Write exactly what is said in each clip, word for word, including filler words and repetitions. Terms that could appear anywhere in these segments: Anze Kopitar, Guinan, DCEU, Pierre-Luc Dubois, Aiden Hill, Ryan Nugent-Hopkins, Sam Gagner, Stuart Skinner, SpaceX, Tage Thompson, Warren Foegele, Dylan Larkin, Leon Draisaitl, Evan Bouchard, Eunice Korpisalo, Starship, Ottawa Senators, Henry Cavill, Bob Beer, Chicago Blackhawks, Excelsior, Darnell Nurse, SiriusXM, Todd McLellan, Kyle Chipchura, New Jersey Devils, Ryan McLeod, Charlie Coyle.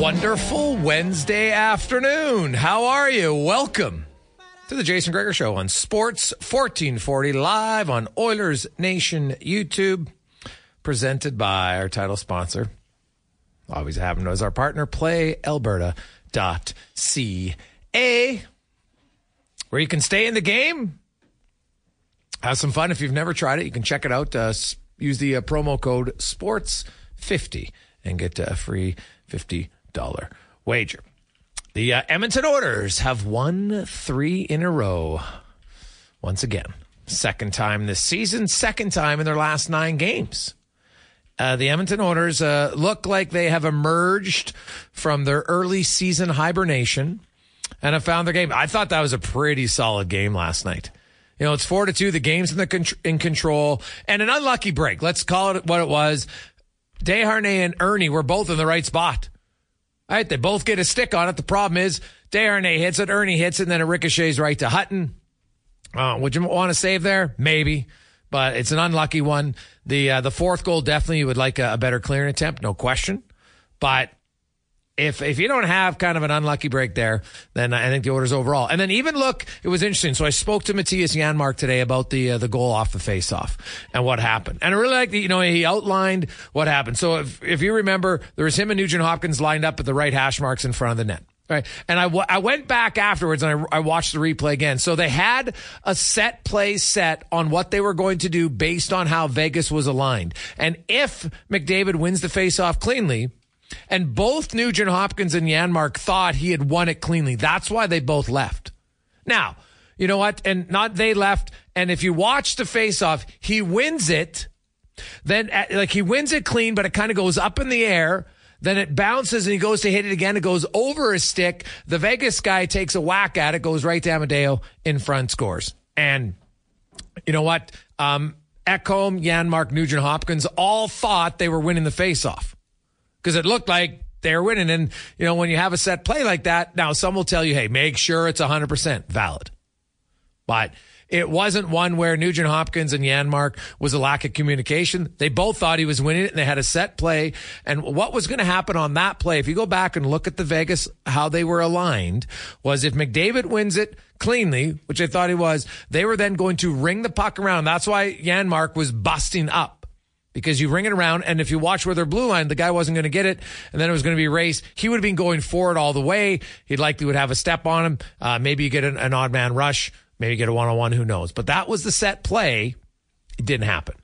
Wonderful Wednesday afternoon. How are you? Welcome to the Jason Gregor Show on Sports fourteen forty, live on Oilers Nation YouTube, presented by our title sponsor, always having as our partner, play alberta dot c a, where you can stay in the game, have some fun. If you've never tried it, you can check it out. Uh, use the uh, promo code sports fifty and get a uh, free fifty dollars wager. The uh, Edmonton Oilers have won three in a row once again. Second time this season, second time in their last nine games. Uh, the Edmonton Oilers uh, look like they have emerged from their early season hibernation and have found their game. I thought that was a pretty solid game last night. You know, it's four to two. The game's in the con- in control and an unlucky break. Let's call it what it was. Desharnais and Ernie were both in the right spot. All right, they both get a stick on it. The problem is Desharnais hits it, Ernie hits it, and then it ricochets right to Hutton. Uh, would you want to save there? Maybe, but it's an unlucky one. The uh, the fourth goal, definitely you would like a, a better clearing attempt, no question. But if if you don't have kind of an unlucky break there, then I think the Oilers overall. And then even look, it was interesting. So I spoke to Matthias Janmark today about the uh, the goal off the faceoff and what happened. And I really like that, you know, he outlined what happened. So if if you remember, there was him and Nugent-Hopkins lined up at the right hash marks in front of the net. Right. And I, w- I went back afterwards and I, I watched the replay again. So they had a set play set on what they were going to do based on how Vegas was aligned. And if McDavid wins the faceoff cleanly, and both Nugent-Hopkins and Janmark thought he had won it cleanly. That's why they both left. Now, you know what? And not they left. And if you watch the face-off, he wins it. Then, like, he wins it clean, but it kind of goes up in the air. Then it bounces, and he goes to hit it again. It goes over his stick. The Vegas guy takes a whack at it, goes right to Amadeo in front, scores. And you know what? Um, Ekholm, Janmark, Nugent-Hopkins all thought they were winning the face-off, because it looked like they were winning. And, you know, when you have a set play like that, now some will tell you, hey, make sure it's one hundred percent valid. But it wasn't one where Nugent-Hopkins and Janmark was a lack of communication. They both thought he was winning it, and they had a set play. And what was going to happen on that play, if you go back and look at the Vegas, how they were aligned, was if McDavid wins it cleanly, which I thought he was, they were then going to ring the puck around. That's why Janmark was busting up, because you ring it around, and if you watch where their blue line, the guy wasn't going to get it, and then it was going to be a race. He would have been going forward all the way. He likely would have a step on him. Uh, maybe you get an, an odd man rush. Maybe you get a one-on-one. Who knows? But that was the set play. It didn't happen.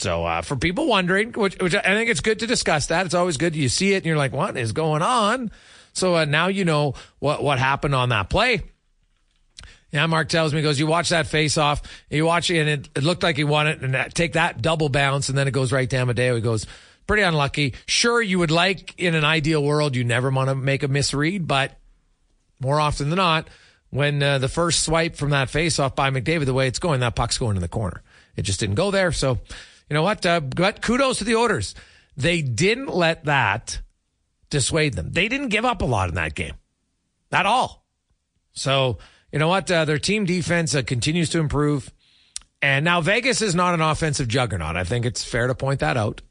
So uh, for people wondering, which, which I think it's good to discuss that. It's always good. You see it and you're like, what is going on? So uh, now you know what, what happened on that play. Yeah, Mark tells me, he goes, you watch that face-off, you watch it, and it, it looked like he won it, and that, take that double bounce, and then it goes right to Amadeo. He goes, pretty unlucky. Sure, you would like, in an ideal world, you never want to make a misread, but more often than not, when uh, the first swipe from that face-off by McDavid, the way it's going, that puck's going in the corner. It just didn't go there. So, you know what? Uh, but kudos to the Oilers. They didn't let that dissuade them. They didn't give up a lot in that game. Not all. So, you know what? Uh, their team defense uh, continues to improve. And now Vegas is not an offensive juggernaut. I think it's fair to point that out.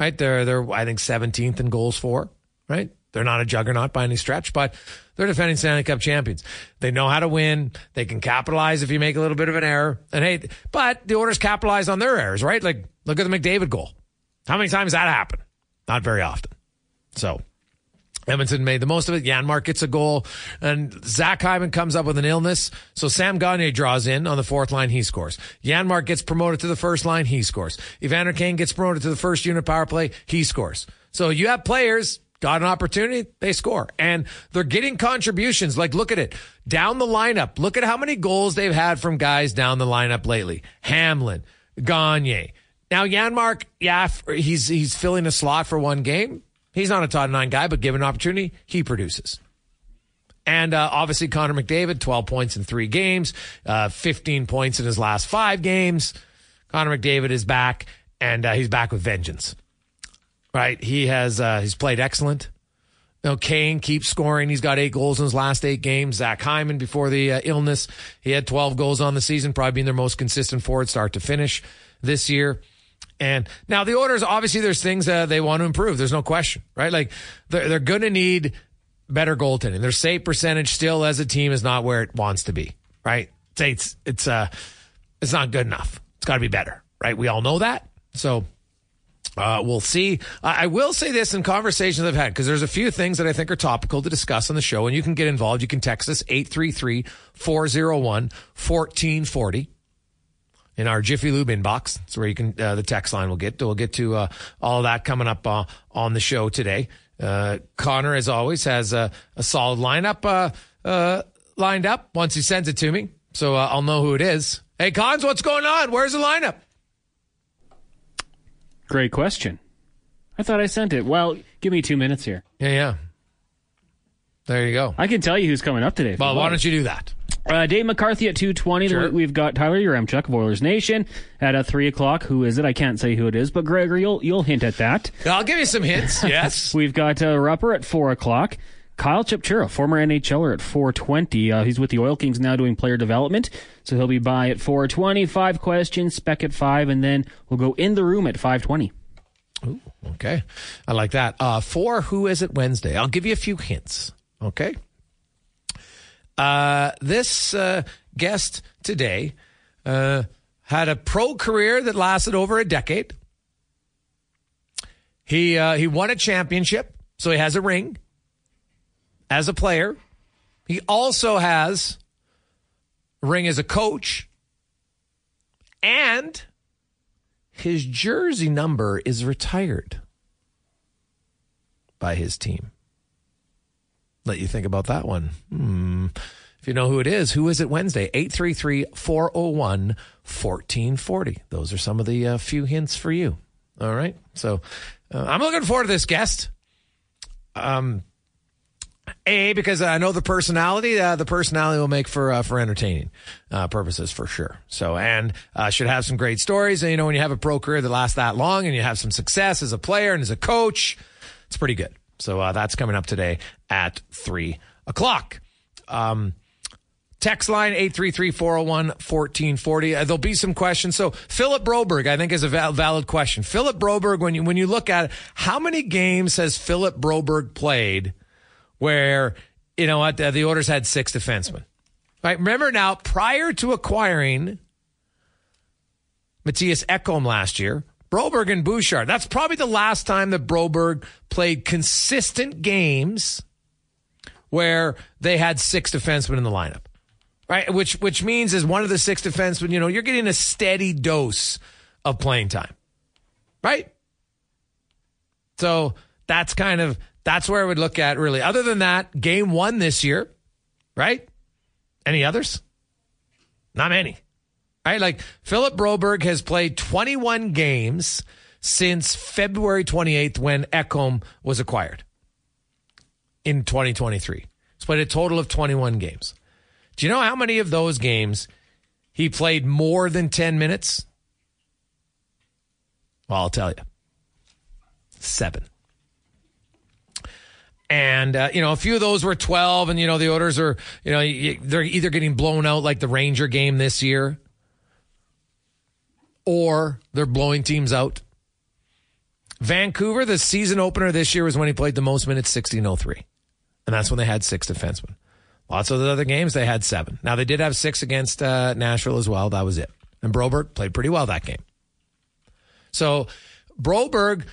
Right? They're, they're I think, seventeenth in goals for. Right? They're not a juggernaut by any stretch, but they're defending Stanley Cup champions. They know how to win. They can capitalize if you make a little bit of an error. And hey, but the Oilers capitalize on their errors, right? Like, look at the McDavid goal. How many times that happened? Not very often. So Edmonton made the most of it. Janmark gets a goal, and Zach Hyman comes up with an illness. So Sam Gagner draws in on the fourth line. He scores. Janmark gets promoted to the first line. He scores. Evander Kane gets promoted to the first unit power play. He scores. So you have players got an opportunity, they score. And they're getting contributions. Like, look at it. Down the lineup, look at how many goals they've had from guys down the lineup lately. Hamlin, Gagner. Now, Janmark, yeah, he's he's filling a slot for one game. He's not a top nine guy, but given an opportunity, he produces. And uh, obviously, Connor McDavid, twelve points in three games, uh, fifteen points in his last five games. Connor McDavid is back, and uh, he's back with vengeance. Right, he has uh, he's played excellent. You know, Kane keeps scoring. He's got eight goals in his last eight games. Zach Hyman, before the uh, illness, he had twelve goals on the season, probably being their most consistent forward start to finish this year. And now the Oilers, obviously, there's things uh, they want to improve. There's no question, right? Like they're, they're going to need better goaltending. Their save percentage still, as a team, is not where it wants to be. Right? It's it's it's uh it's not good enough. It's got to be better, right? We all know that. So. Uh, we'll see. I will say this in conversations I've had, because there's a few things that I think are topical to discuss on the show, and you can get involved. You can text us eight three three, four oh one, one four four oh in our Jiffy Lube inbox. That's where you can, uh, the text line will get. We'll get to uh, all that coming up uh, on the show today. Uh, Connor, as always, has a, a solid lineup uh, uh, lined up once he sends it to me, so uh, I'll know who it is. Hey, Cons, what's going on? Where's the lineup? Great question. I thought I sent it. Well, give me two minutes here. Yeah, yeah. There you go. I can tell you who's coming up today. Well, why don't you do that? Uh, Dave McCarthy at two twenty. Sure. We've got Tyler Yaremchuk of Oilers Nation at uh, three o'clock. Who is it? I can't say who it is, but Gregor, you'll, you'll hint at that. I'll give you some hints, yes. We've got uh, Rupper at four o'clock. Kyle Chipchura, former N H L er, at four twenty. Uh, he's with the Oil Kings now doing player development, so he'll be by at four twenty. Five questions, Spec at five, and then we'll go in the room at five twenty. Ooh, okay. I like that. Uh, for Who Is It Wednesday? I'll give you a few hints, okay? Uh, this uh, guest today uh, had a pro career that lasted over a decade. He uh, he won a championship, so he has a ring. As a player, he also has a ring as a coach, and his jersey number is retired by his team. Let you think about that one. Hmm. If you know who it is, Who Is It Wednesday? eight three three, four oh one, one four four oh. Those are some of the uh, few hints for you. All right. So uh, I'm looking forward to this guest. Um. A, because I know the personality. Uh, the personality will make for uh, for entertaining uh, purposes for sure. So, and uh, should have some great stories. And, you know, when you have a pro career that lasts that long and you have some success as a player and as a coach, it's pretty good. So uh, that's coming up today at three o'clock. Um, text line eight three three, four oh one, one four four oh. Uh, there'll be some questions. So Philip Broberg, I think, is a val- valid question. Philip Broberg, when you, when you look at it, how many games has Philip Broberg played where, you know what, the Oilers had six defensemen, right? Remember now, prior to acquiring Mattias Ekholm last year, Broberg and Bouchard, that's probably the last time that Broberg played consistent games where they had six defensemen in the lineup, right? Which which means as one of the six defensemen, you know, you're getting a steady dose of playing time, right? So that's kind of, that's where I would look at really. Other than that, game one this year, right? Any others? Not many, right? Like Philip Broberg has played twenty-one games since February twenty-eighth when Ekholm was acquired in twenty twenty-three. He's played a total of twenty-one games. Do you know how many of those games he played more than ten minutes? Well, I'll tell you. Seven. And, uh, you know, a few of those were twelve, and, you know, the Oilers are, you know, they're either getting blown out like the Ranger game this year, or they're blowing teams out. Vancouver, the season opener this year was when he played the most minutes, sixteen oh three. And that's when they had six defensemen. Lots of the other games, they had seven. Now, they did have six against uh, Nashville as well. That was it. And Broberg played pretty well that game. So, Broberg,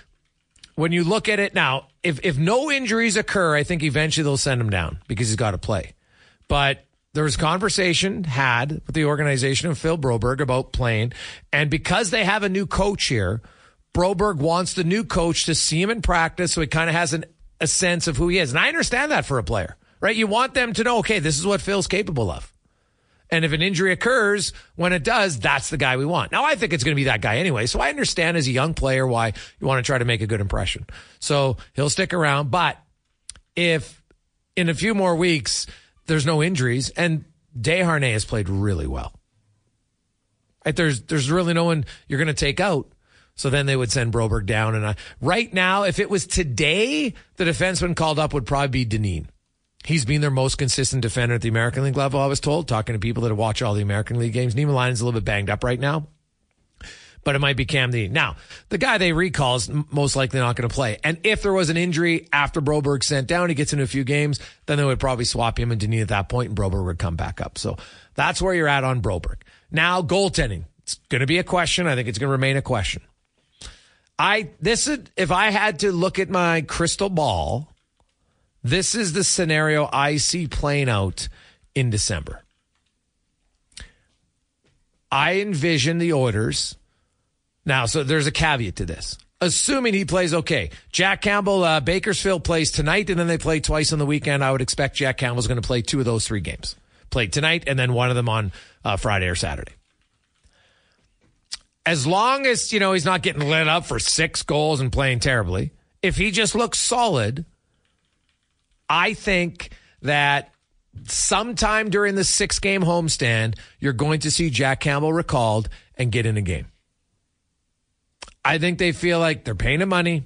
when you look at it now, if if no injuries occur, I think eventually they'll send him down because he's got to play. But there was conversation had with the organization of Phil Broberg about playing. And because they have a new coach here, Broberg wants the new coach to see him in practice so he kind of has an, a sense of who he is. And I understand that for a player, right? You want them to know, okay, this is what Phil's capable of. And if an injury occurs, when it does, that's the guy we want. Now, I think it's going to be that guy anyway. So I understand as a young player why you want to try to make a good impression. So he'll stick around. But if in a few more weeks there's no injuries, and Desharnais has played really well, right? There's there's really no one you're going to take out. So then they would send Broberg down. And I, right now, if it was today, the defenseman called up would probably be Deneen. He's been their most consistent defender at the American League level, I was told, talking to people that watch all the American League games. Nima Linen's a little bit banged up right now, but it might be Cam Dean. Now, the guy they recall is most likely not going to play. And if there was an injury after Broberg sent down, he gets into a few games, then they would probably swap him and Dean at that point, and Broberg would come back up. So that's where you're at on Broberg. Now, goaltending. It's going to be a question. I think it's going to remain a question. I this is, if I had to look at my crystal ball, this is the scenario I see playing out in December. I envision the Oilers. Now, so there's a caveat to this. Assuming he plays okay. Jack Campbell, uh, Bakersfield plays tonight, and then they play twice on the weekend. I would expect Jack Campbell's going to play two of those three games. Play tonight, and then one of them on uh, Friday or Saturday. As long as, you know, he's not getting lit up for six goals and playing terribly, if he just looks solid, I think that sometime during the six-game homestand, you're going to see Jack Campbell recalled and get in a game. I think they feel like they're paying him money.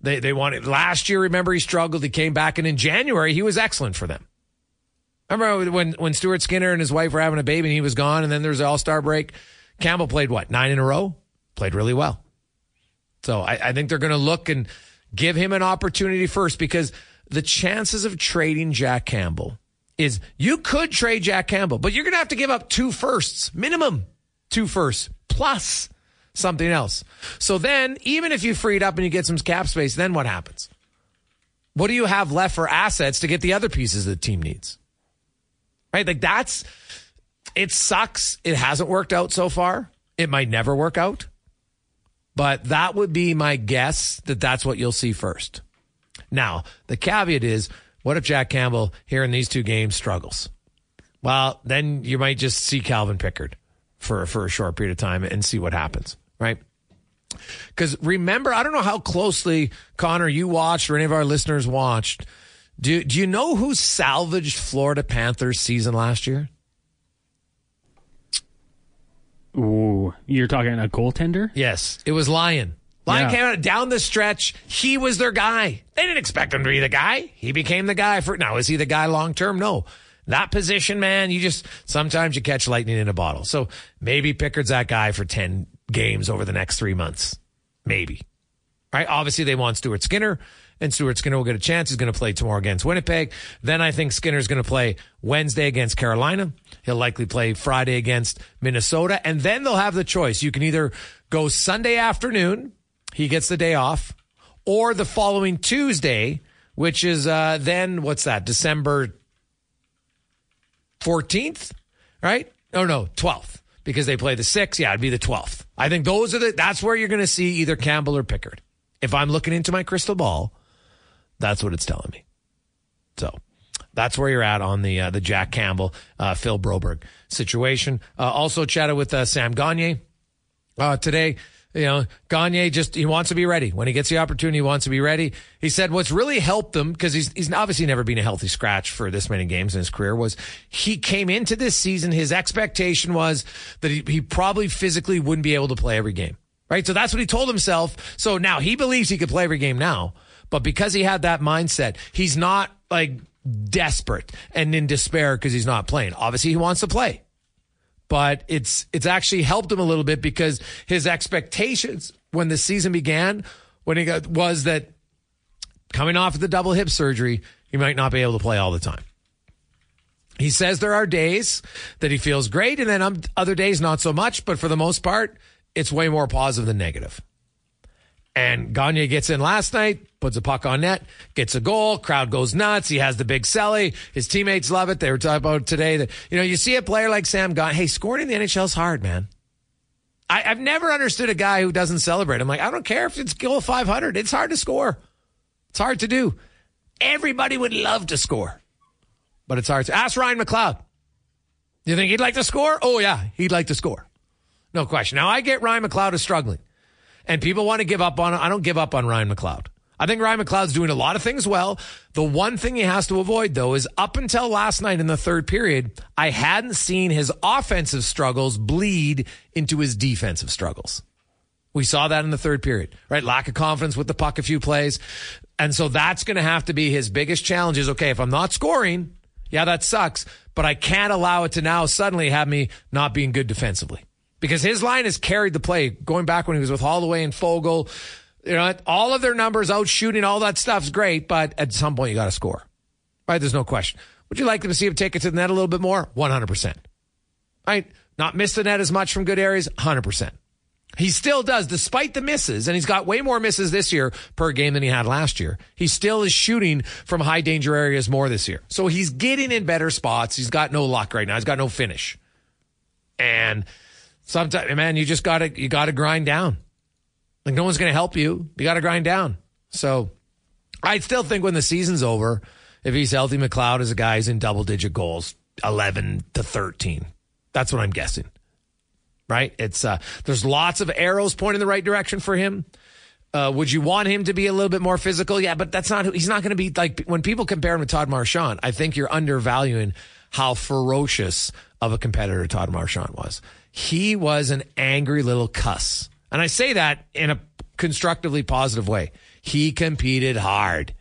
They they want it. Last year, remember, he struggled. He came back, and in January, he was excellent for them. Remember when, when Stuart Skinner and his wife were having a baby, and he was gone, and then there was an all-star break? Campbell played, what, nine in a row? Played really well. So I, I think they're going to look and give him an opportunity first, because the chances of trading Jack Campbell is you could trade Jack Campbell, but you're going to have to give up two firsts, minimum two firsts, plus something else. So then, even if you freed up and you get some cap space, then what happens? What do you have left for assets to get the other pieces the team needs? Right? Like that's, it sucks. It hasn't worked out so far. It might never work out. But that would be my guess that that's what you'll see first. Now, the caveat is, what if Jack Campbell here in these two games struggles? Well, then you might just see Calvin Pickard for, for a short period of time and see what happens, right? Because remember, I don't know how closely, Connor, you watched or any of our listeners watched. Do, do you know who salvaged Florida Panthers' season last year? Ooh, you're talking a goaltender? Yes, it was Lyon. Lyon yeah. came out down the stretch. He was their guy. They didn't expect him to be the guy. He became the guy for now. Is he the guy long term? No. That position, man, you just sometimes you catch lightning in a bottle. So maybe Pickard's that guy for ten games over the next three months. Maybe. Right? Obviously, they want Stuart Skinner, and Stuart Skinner will get a chance. He's going to play tomorrow against Winnipeg. Then I think Skinner's going to play Wednesday against Carolina. He'll likely play Friday against Minnesota. And then they'll have the choice. You can either go Sunday afternoon, he gets the day off, or the following Tuesday, which is uh, then, what's that, December fourteenth, right? Oh, no, twelfth. because they play the sixth, yeah, it'd be the twelfth. I think those are the, that's where you're going to see either Campbell or Pickard. If I'm looking into my crystal ball, that's what it's telling me. So that's where you're at on the uh, the Jack Campbell, uh, Phil Broberg situation. Uh, also chatted with uh, Sam Gagner uh, today. You know, Gagner just, he wants to be ready. When he gets the opportunity, he wants to be ready. He said what's really helped him, because he's, he's obviously never been a healthy scratch for this many games in his career, was he came into this season, his expectation was that he, he probably physically wouldn't be able to play every game, right? So that's what he told himself. So now he believes he could play every game now, but because he had that mindset, he's not like desperate and in despair because he's not playing. Obviously, he wants to play. But it's it's actually helped him a little bit because his expectations when the season began, when he got, was that coming off of the double hip surgery, he might not be able to play all the time. He says there are days that he feels great, and then other days not so much. But for the most part, it's way more positive than negative. And Gagner gets in last night, puts a puck on net, gets a goal, crowd goes nuts. He has the big celly. His teammates love it. They were talking about today that, you know, you see a player like Sam Gagner, hey, scoring in the N H L is hard, man. I, I've never understood a guy who doesn't celebrate. I'm like, I don't care if it's goal five hundred. It's hard to score. It's hard to do. Everybody would love to score, but it's hard to. Ask Ryan McLeod. Do you think he'd like to score? Oh, yeah, he'd like to score. No question. Now, I get Ryan McLeod is struggling. And people want to give up on him. I don't give up on Ryan McLeod. I think Ryan McLeod's doing a lot of things well. The one thing he has to avoid, though, is up until last night in the third period, I hadn't seen his offensive struggles bleed into his defensive struggles. We saw that in the third period, right? Lack of confidence with the puck, a few plays. And so that's going to have to be his biggest challenge is, okay, if I'm not scoring, yeah, that sucks, but I can't allow it to now suddenly have me not being good defensively. Because his line has carried the play, going back when he was with Holloway and Foegele. You know, all of their numbers, out shooting, all that stuff's great, but at some point you got to score. Right? There's no question. Would you like them to see him take it to the net a little bit more? one hundred percent. Right? Not miss the net as much from good areas? one hundred percent. He still does, despite the misses, and he's got way more misses this year per game than he had last year. He still is shooting from high danger areas more this year. So he's getting in better spots. He's got no luck right now. He's got no finish. And sometimes, man, you just gotta you gotta grind down. Like no one's gonna help you. You gotta grind down. So I still think when the season's over, if he's healthy, McLeod is a guy who's in double digit goals, eleven to thirteen. That's what I'm guessing. Right? It's uh, there's lots of arrows pointing the right direction for him. Uh, would you want him to be a little bit more physical? Yeah, but that's not who he's not gonna be. Like when people compare him to Todd Marchand, I think you're undervaluing how ferocious of a competitor Todd Marchand was. He was an angry little cuss. And I say that in a constructively positive way. He competed hard,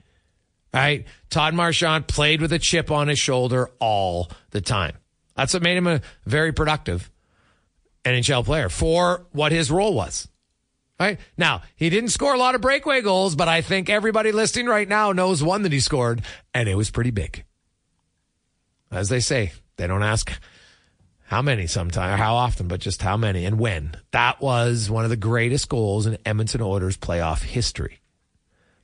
right? Todd Marchand played with a chip on his shoulder all the time. That's what made him a very productive N H L player for what his role was, right? Now, he didn't score a lot of breakaway goals, but I think everybody listening right now knows one that he scored, and it was pretty big. As they say, they don't ask how many sometimes, or how often, but just how many and when. That was one of the greatest goals in Edmonton Oilers playoff history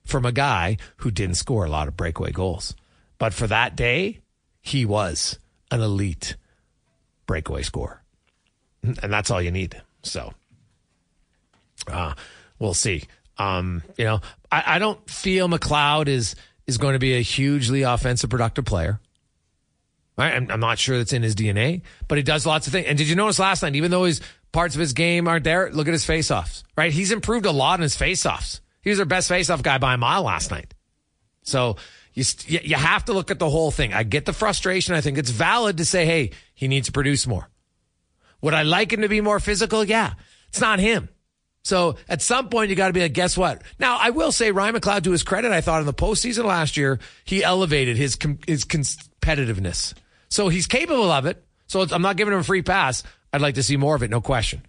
from a guy who didn't score a lot of breakaway goals. But for that day, he was an elite breakaway scorer. And that's all you need. So uh, we'll see. Um, you know, I, I don't feel McLeod is, is going to be a hugely offensive, productive player. I'm, I'm not sure that's in his D N A, but he does lots of things. And did you notice last night, even though his parts of his game aren't there, look at his faceoffs, right? He's improved a lot in his faceoffs. He was our best faceoff guy by a mile last night. So you you have to look at the whole thing. I get the frustration. I think it's valid to say, hey, he needs to produce more. Would I like him to be more physical? Yeah, it's not him. So at some point, you got to be like, guess what? Now, I will say Ryan McLeod, to his credit, I thought in the postseason last year, he elevated his com- his competitiveness. So he's capable of it. So it's, I'm not giving him a free pass. I'd like to see more of it, no question.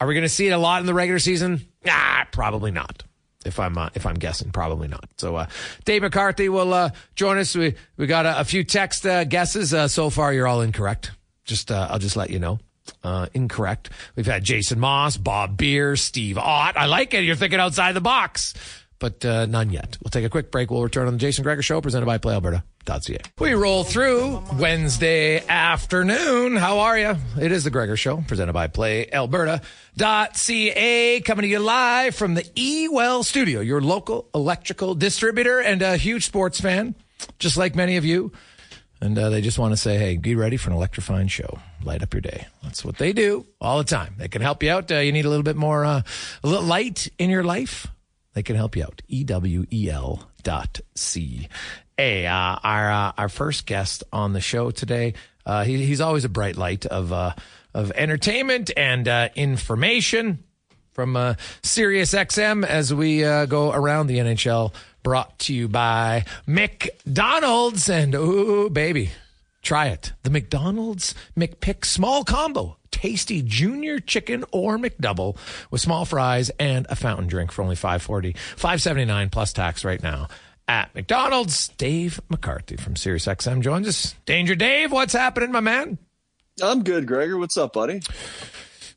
Are we going to see it a lot in the regular season? Nah, probably not. If I'm uh, if I'm guessing, probably not. So uh, Dave McCarthy will uh, join us. We we got a, a few text uh, guesses uh, so far. You're all incorrect. Just uh, I'll just let you know. Uh, incorrect. We've had Jason Moss, Bob Beer, Steve Ott. I like it. You're thinking outside the box, but uh, none yet. We'll take a quick break. We'll return on the Jason Gregor Show, presented by PlayAlberta dot c a. P L A dot C A. We roll through Wednesday afternoon. How are you? It is the Gregor Show, presented by Play Alberta dot C A, coming to you live from the E-Well Studio, your local electrical distributor, and a huge sports fan, just like many of you. And uh, they just want to say, hey, be ready for an electrifying show. Light up your day. That's what they do all the time. They can help you out. Uh, you need a little bit more uh, a little light in your life. They can help you out. E W E L dot C A. Uh, our, uh, our first guest on the show today, uh, he, he's always a bright light of, uh, of entertainment and uh, information from uh, Sirius X M as we uh, go around the N H L. Brought to you by McDonald's. And ooh, baby, try it. The McDonald's McPick Small Combo. Tasty junior chicken or McDouble with small fries and a fountain drink for only five forty, five seventy-nine plus tax right now at McDonald's. Dave McCarthy from Sirius X M joins us. Danger Dave, what's happening, my man? I'm good, Gregor. What's up, buddy?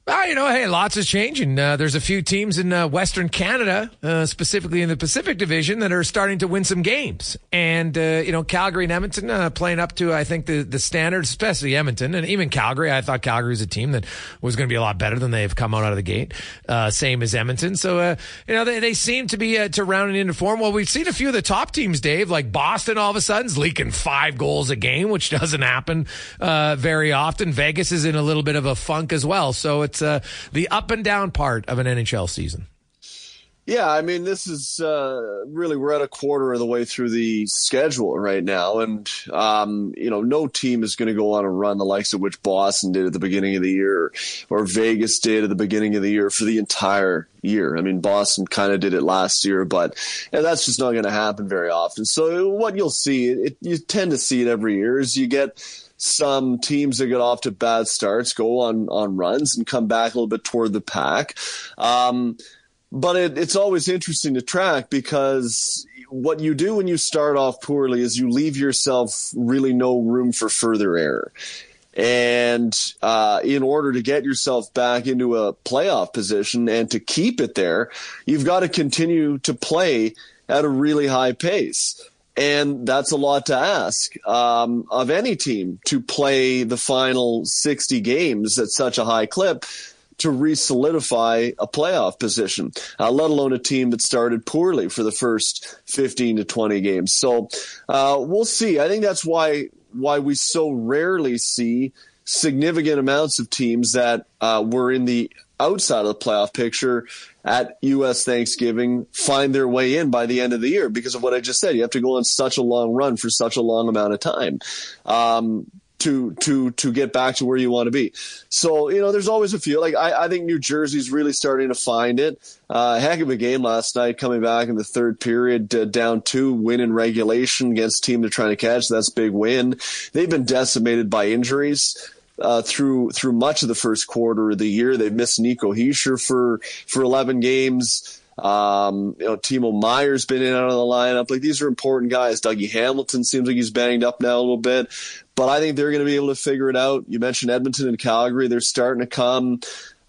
Well, you know, hey, lots is changing. Uh, there's a few teams in uh, Western Canada, uh, specifically in the Pacific Division, that are starting to win some games. And, uh, you know, Calgary and Edmonton uh, playing up to, I think, the, the standards, especially Edmonton. And even Calgary, I thought Calgary was a team that was going to be a lot better than they've come out, out of the gate, uh, same as Edmonton. So, uh, you know, they, they seem to be uh, to rounding into form. Well, we've seen a few of the top teams, Dave, like Boston all of a sudden's leaking five goals a game, which doesn't happen uh, very often. Vegas is in a little bit of a funk as well. So it's It's uh, the up and down part of an N H L season. Yeah, I mean, this is uh, really, we're at a quarter of the way through the schedule right now. And, um, you know, no team is going to go on a run the likes of which Boston did at the beginning of the year or Vegas did at the beginning of the year for the entire year. I mean, Boston kind of did it last year, but and that's just not going to happen very often. So what you'll see, it, you tend to see it every year, is you get – some teams that get off to bad starts go on, on runs and come back a little bit toward the pack. Um, but it, it's always interesting to track, because what you do when you start off poorly is you leave yourself really no room for further error. And uh, in order to get yourself back into a playoff position and to keep it there, you've got to continue to play at a really high pace. And that's a lot to ask um, of any team, to play the final sixty games at such a high clip to re-solidify a playoff position, uh, let alone a team that started poorly for the first fifteen to twenty games. So uh, we'll see. I think that's why why we so rarely see significant amounts of teams that uh, were in the outside of the playoff picture at U S Thanksgiving find their way in by the end of the year, because of what I just said. You have to go on such a long run for such a long amount of time um, to to to get back to where you want to be. So, you know, there's always a few. Like, I, I think New Jersey's really starting to find it. Uh, heck of a game last night, coming back in the third period, uh, down two, win in regulation against team they're trying to catch. That's a big win. They've been decimated by injuries. Uh, through through much of the first quarter of the year, they've missed Nico Hischier for for eleven games. Um, you know, Timo Meyer's been in and out of the lineup. Like, these are important guys. Dougie Hamilton seems like he's banged up now a little bit, but I think they're going to be able to figure it out. You mentioned Edmonton and Calgary; they're starting to come.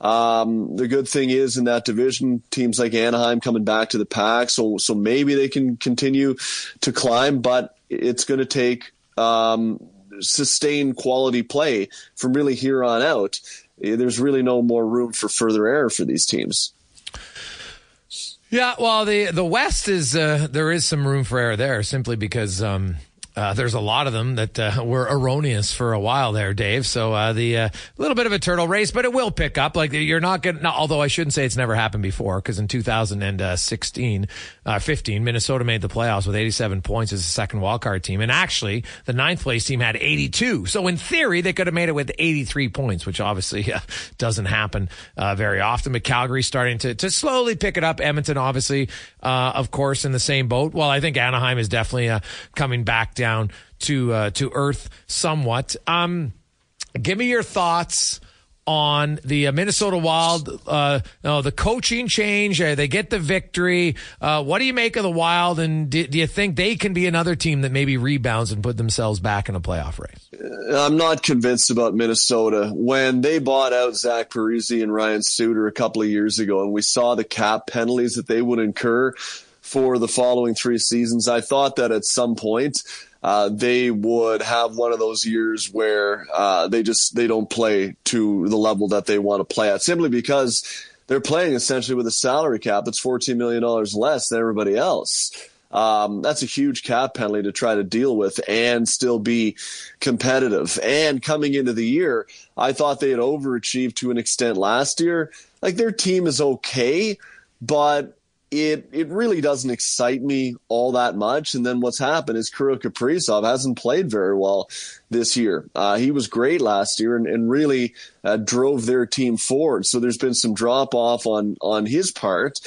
Um, the good thing is, in that division, teams like Anaheim coming back to the pack, so so maybe they can continue to climb. But it's going to take Um, sustained quality play from really here on out. There's really no more room for further error for these teams. Yeah, well, the the West is uh, there is some room for error there, simply because um, uh, there's a lot of them that uh, were erroneous for a while there, Dave. So uh, the uh, little bit of a turtle race, but it will pick up. Like, you're not going. Although I shouldn't say it's never happened before, because in two thousand sixteen, uh, fifteen, Minnesota made the playoffs with eighty-seven points as the second wildcard team. And actually, the ninth place team had eighty-two. So in theory, they could have made it with eighty-three points, which obviously uh, doesn't happen uh, very often. But Calgary starting to, to slowly pick it up. Edmonton, obviously, uh, of course, in the same boat. Well, I think Anaheim is definitely uh, coming back down to, uh, to earth somewhat. Um, give me your thoughts on the uh, Minnesota Wild, uh, no, the coaching change. Uh, they get the victory. Uh, what do you make of the Wild, and do, do you think they can be another team that maybe rebounds and put themselves back in a playoff race? I'm not convinced about Minnesota. When they bought out Zach Parise and Ryan Suter a couple of years ago, and we saw the cap penalties that they would incur for the following three seasons, I thought that at some point uh, they would have one of those years where uh, they just they don't play to the level that they want to play at, simply because they're playing essentially with a salary cap that's fourteen million dollars less than everybody else. Um, that's a huge cap penalty to try to deal with and still be competitive. And coming into the year, I thought they had overachieved to an extent last year. Like, their team is okay, but it it really doesn't excite me all that much. And then what's happened is Kirill Kaprizov hasn't played very well this year. Uh, he was great last year and, and really uh, drove their team forward. So there's been some drop-off on, on his part.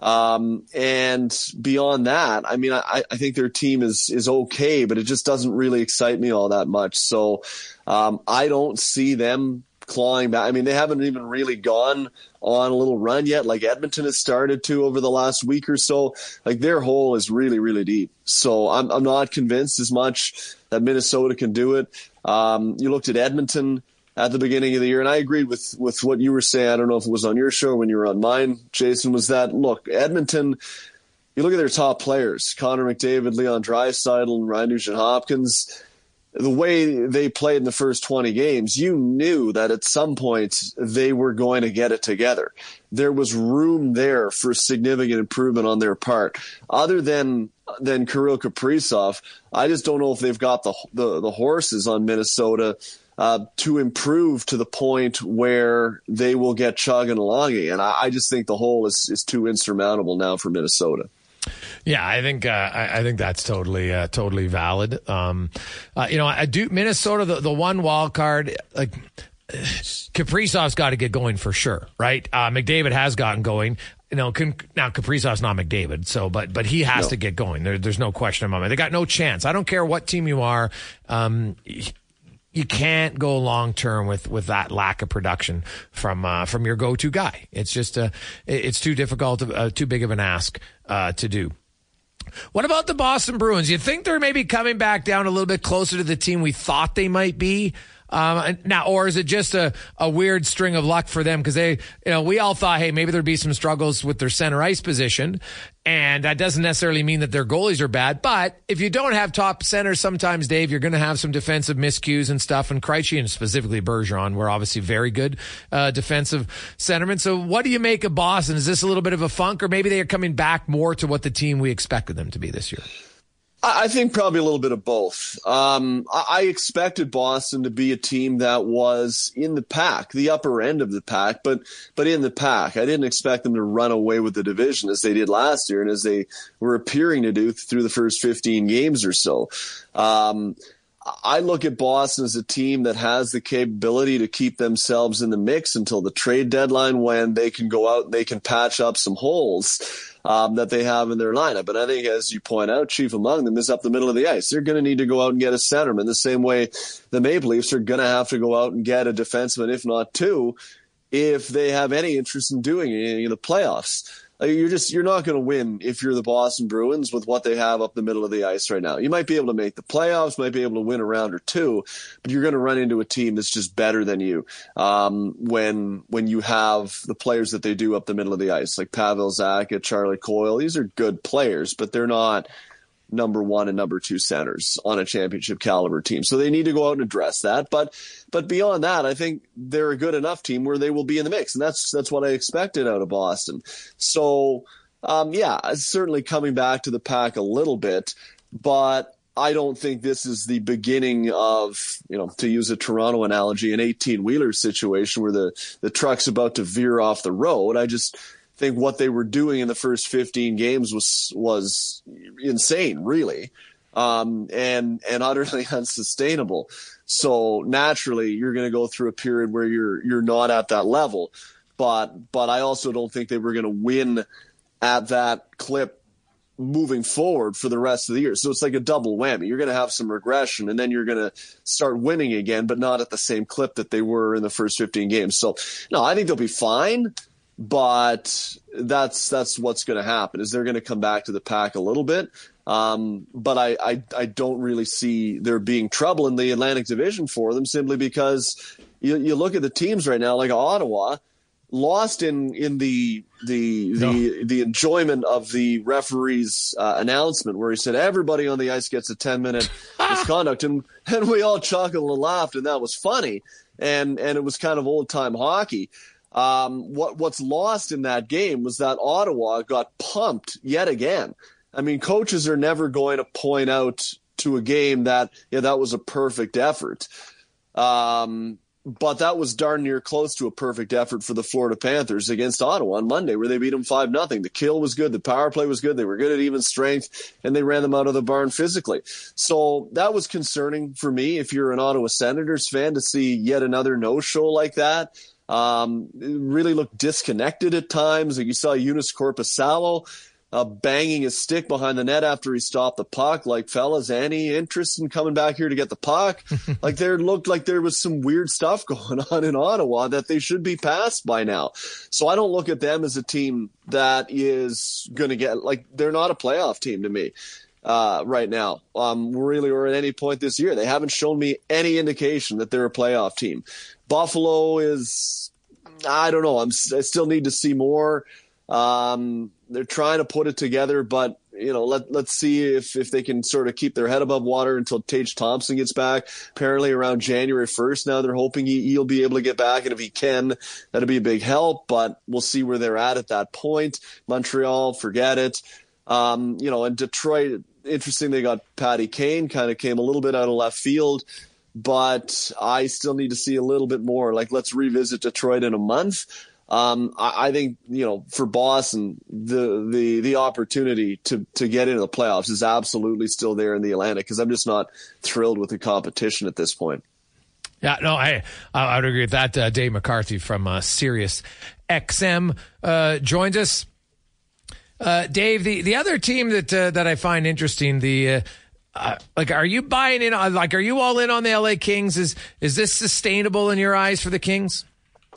Um, and beyond that, I mean, I, I think their team is, is okay, but it just doesn't really excite me all that much. So, um, I don't see them clawing back. I mean, they haven't even really gone on a little run yet. Like Edmonton has started to over the last week or so. Like, their hole is really, really deep. So I'm, I'm not convinced as much that Minnesota can do it. Um, you looked at Edmonton at the beginning of the year, and I agreed with, with what you were saying. I don't know if it was on your show when you were on mine, Jason, was that, look, Edmonton, you look at their top players, Connor McDavid, Leon Draisaitl, and Ryan Nugent-Hopkins, the way they played in the first twenty games, you knew that at some point they were going to get it together. There was room there for significant improvement on their part. Other than than Kirill Kaprizov, I just don't know if they've got the the, the horses on Minnesota Uh, to improve to the point where they will get chugging along. And I, I just think the hole is, is too insurmountable now for Minnesota. Yeah, I think uh, I, I think that's totally uh, totally valid. Um, uh, you know, I do Minnesota the, the one wild card, like Kaprizov's got to get going for sure, right? Uh, McDavid has gotten going. You know, can, now Kaprizov's not McDavid, so but but he has no. to get going. There, there's no question about it. They got no chance. I don't care what team you are. Um, You can't go long term with, with that lack of production from uh, from your go to guy. It's just uh, it's too difficult, to, uh, too big of an ask uh, to do. What about the Boston Bruins? You think they're maybe coming back down a little bit closer to the team we thought they might be um, now, or is it just a, a weird string of luck for them? Because they, you know, we all thought, hey, maybe there'd be some struggles with their center ice position. And that doesn't necessarily mean that their goalies are bad, but if you don't have top centers, sometimes, Dave, you're going to have some defensive miscues and stuff. And Krejci and specifically Bergeron were obviously very good uh, defensive centermen. So what do you make of Boston? Is this a little bit of a funk, or maybe they are coming back more to what the team we expected them to be this year? I think probably a little bit of both. Um, I expected Boston to be a team that was in the pack, the upper end of the pack, but but in the pack. I didn't expect them to run away with the division as they did last year and as they were appearing to do through the first fifteen games or so. Um, I look at Boston as a team that has the capability to keep themselves in the mix until the trade deadline, when they can go out and they can patch up some holes Um, that they have in their lineup. And I think, as you point out, chief among them is up the middle of the ice. They're going to need to go out and get a centerman the same way the Maple Leafs are going to have to go out and get a defenseman, if not two, if they have any interest in doing it in the playoffs. Like, you're just you're not going to win if you're the Boston Bruins with what they have up the middle of the ice right now. You might be able to make the playoffs, might be able to win a round or two, but you're going to run into a team that's just better than you um, when when you have the players that they do up the middle of the ice, like Pavel Zacha, Charlie Coyle. These are good players, but they're not number one and number two centers on a championship caliber team. So they need to go out and address that. But but beyond that, I think they're a good enough team where they will be in the mix. And that's that's what I expected out of Boston. So, um, yeah, certainly coming back to the pack a little bit. But I don't think this is the beginning of, you know, to use a Toronto analogy, an eighteen-wheeler situation where the, the truck's about to veer off the road. I just think what they were doing in the first fifteen games was was insane, really, um, and and utterly unsustainable. So naturally, you're going to go through a period where you're you're not at that level. But but I also don't think they were going to win at that clip moving forward for the rest of the year. So it's like a double whammy. You're going to have some regression, and then you're going to start winning again, but not at the same clip that they were in the first fifteen games. So no, I think they'll be fine. But that's that's what's going to happen, is they're going to come back to the pack a little bit. Um, but I, I, I don't really see there being trouble in the Atlantic Division for them, simply because you, you look at the teams right now, like Ottawa, lost in, in the the no. the the enjoyment of the referee's uh, announcement, where he said everybody on the ice gets a ten minute misconduct. And, and we all chuckled and laughed, and that was funny. And and it was kind of old-time hockey. Um, what what's lost in that game was that Ottawa got pumped yet again. I mean, coaches are never going to point out to a game that, yeah, that was a perfect effort. Um, but that was darn near close to a perfect effort for the Florida Panthers against Ottawa on Monday, where they beat them five nothing. The kill was good. The power play was good. They were good at even strength, and they ran them out of the barn physically. So that was concerning for me, if you're an Ottawa Senators fan, to see yet another no-show like that. Um, it really looked disconnected at times. Like you saw Eunice Korpisalo uh, banging his stick behind the net after he stopped the puck. Like, fellas, any interest in coming back here to get the puck? Like, there looked like there was some weird stuff going on in Ottawa that they should be past by now. So I don't look at them as a team that is going to get, like, they're not a playoff team to me uh, right now, um, really, or at any point this year. They haven't shown me any indication that they're a playoff team. Buffalo is, I don't know. I'm, I still need to see more. Um, they're trying to put it together, but you know, let, let's see if, if they can sort of keep their head above water until Tage Thompson gets back. Apparently around January first now, they're hoping he, he'll be able to get back, and if he can, that'll be a big help, but we'll see where they're at at that point. Montreal, forget it. Um, you know, and Detroit, interesting, they got Patty Kane, kind of came a little bit out of left field. But I still need to see a little bit more. Like, let's revisit Detroit in a month. Um, I, I think, you know, for Boston, the the the opportunity to to get into the playoffs is absolutely still there in the Atlantic, because I'm just not thrilled with the competition at this point. Yeah, no, I I would agree with that. Uh, Dave McCarthy from uh, SiriusXM uh, joins us. Uh, Dave, the, the other team that uh, that I find interesting, the uh, Uh, like, are you buying in? Like, are you all in on the L A Kings? Is is this sustainable in your eyes for the Kings?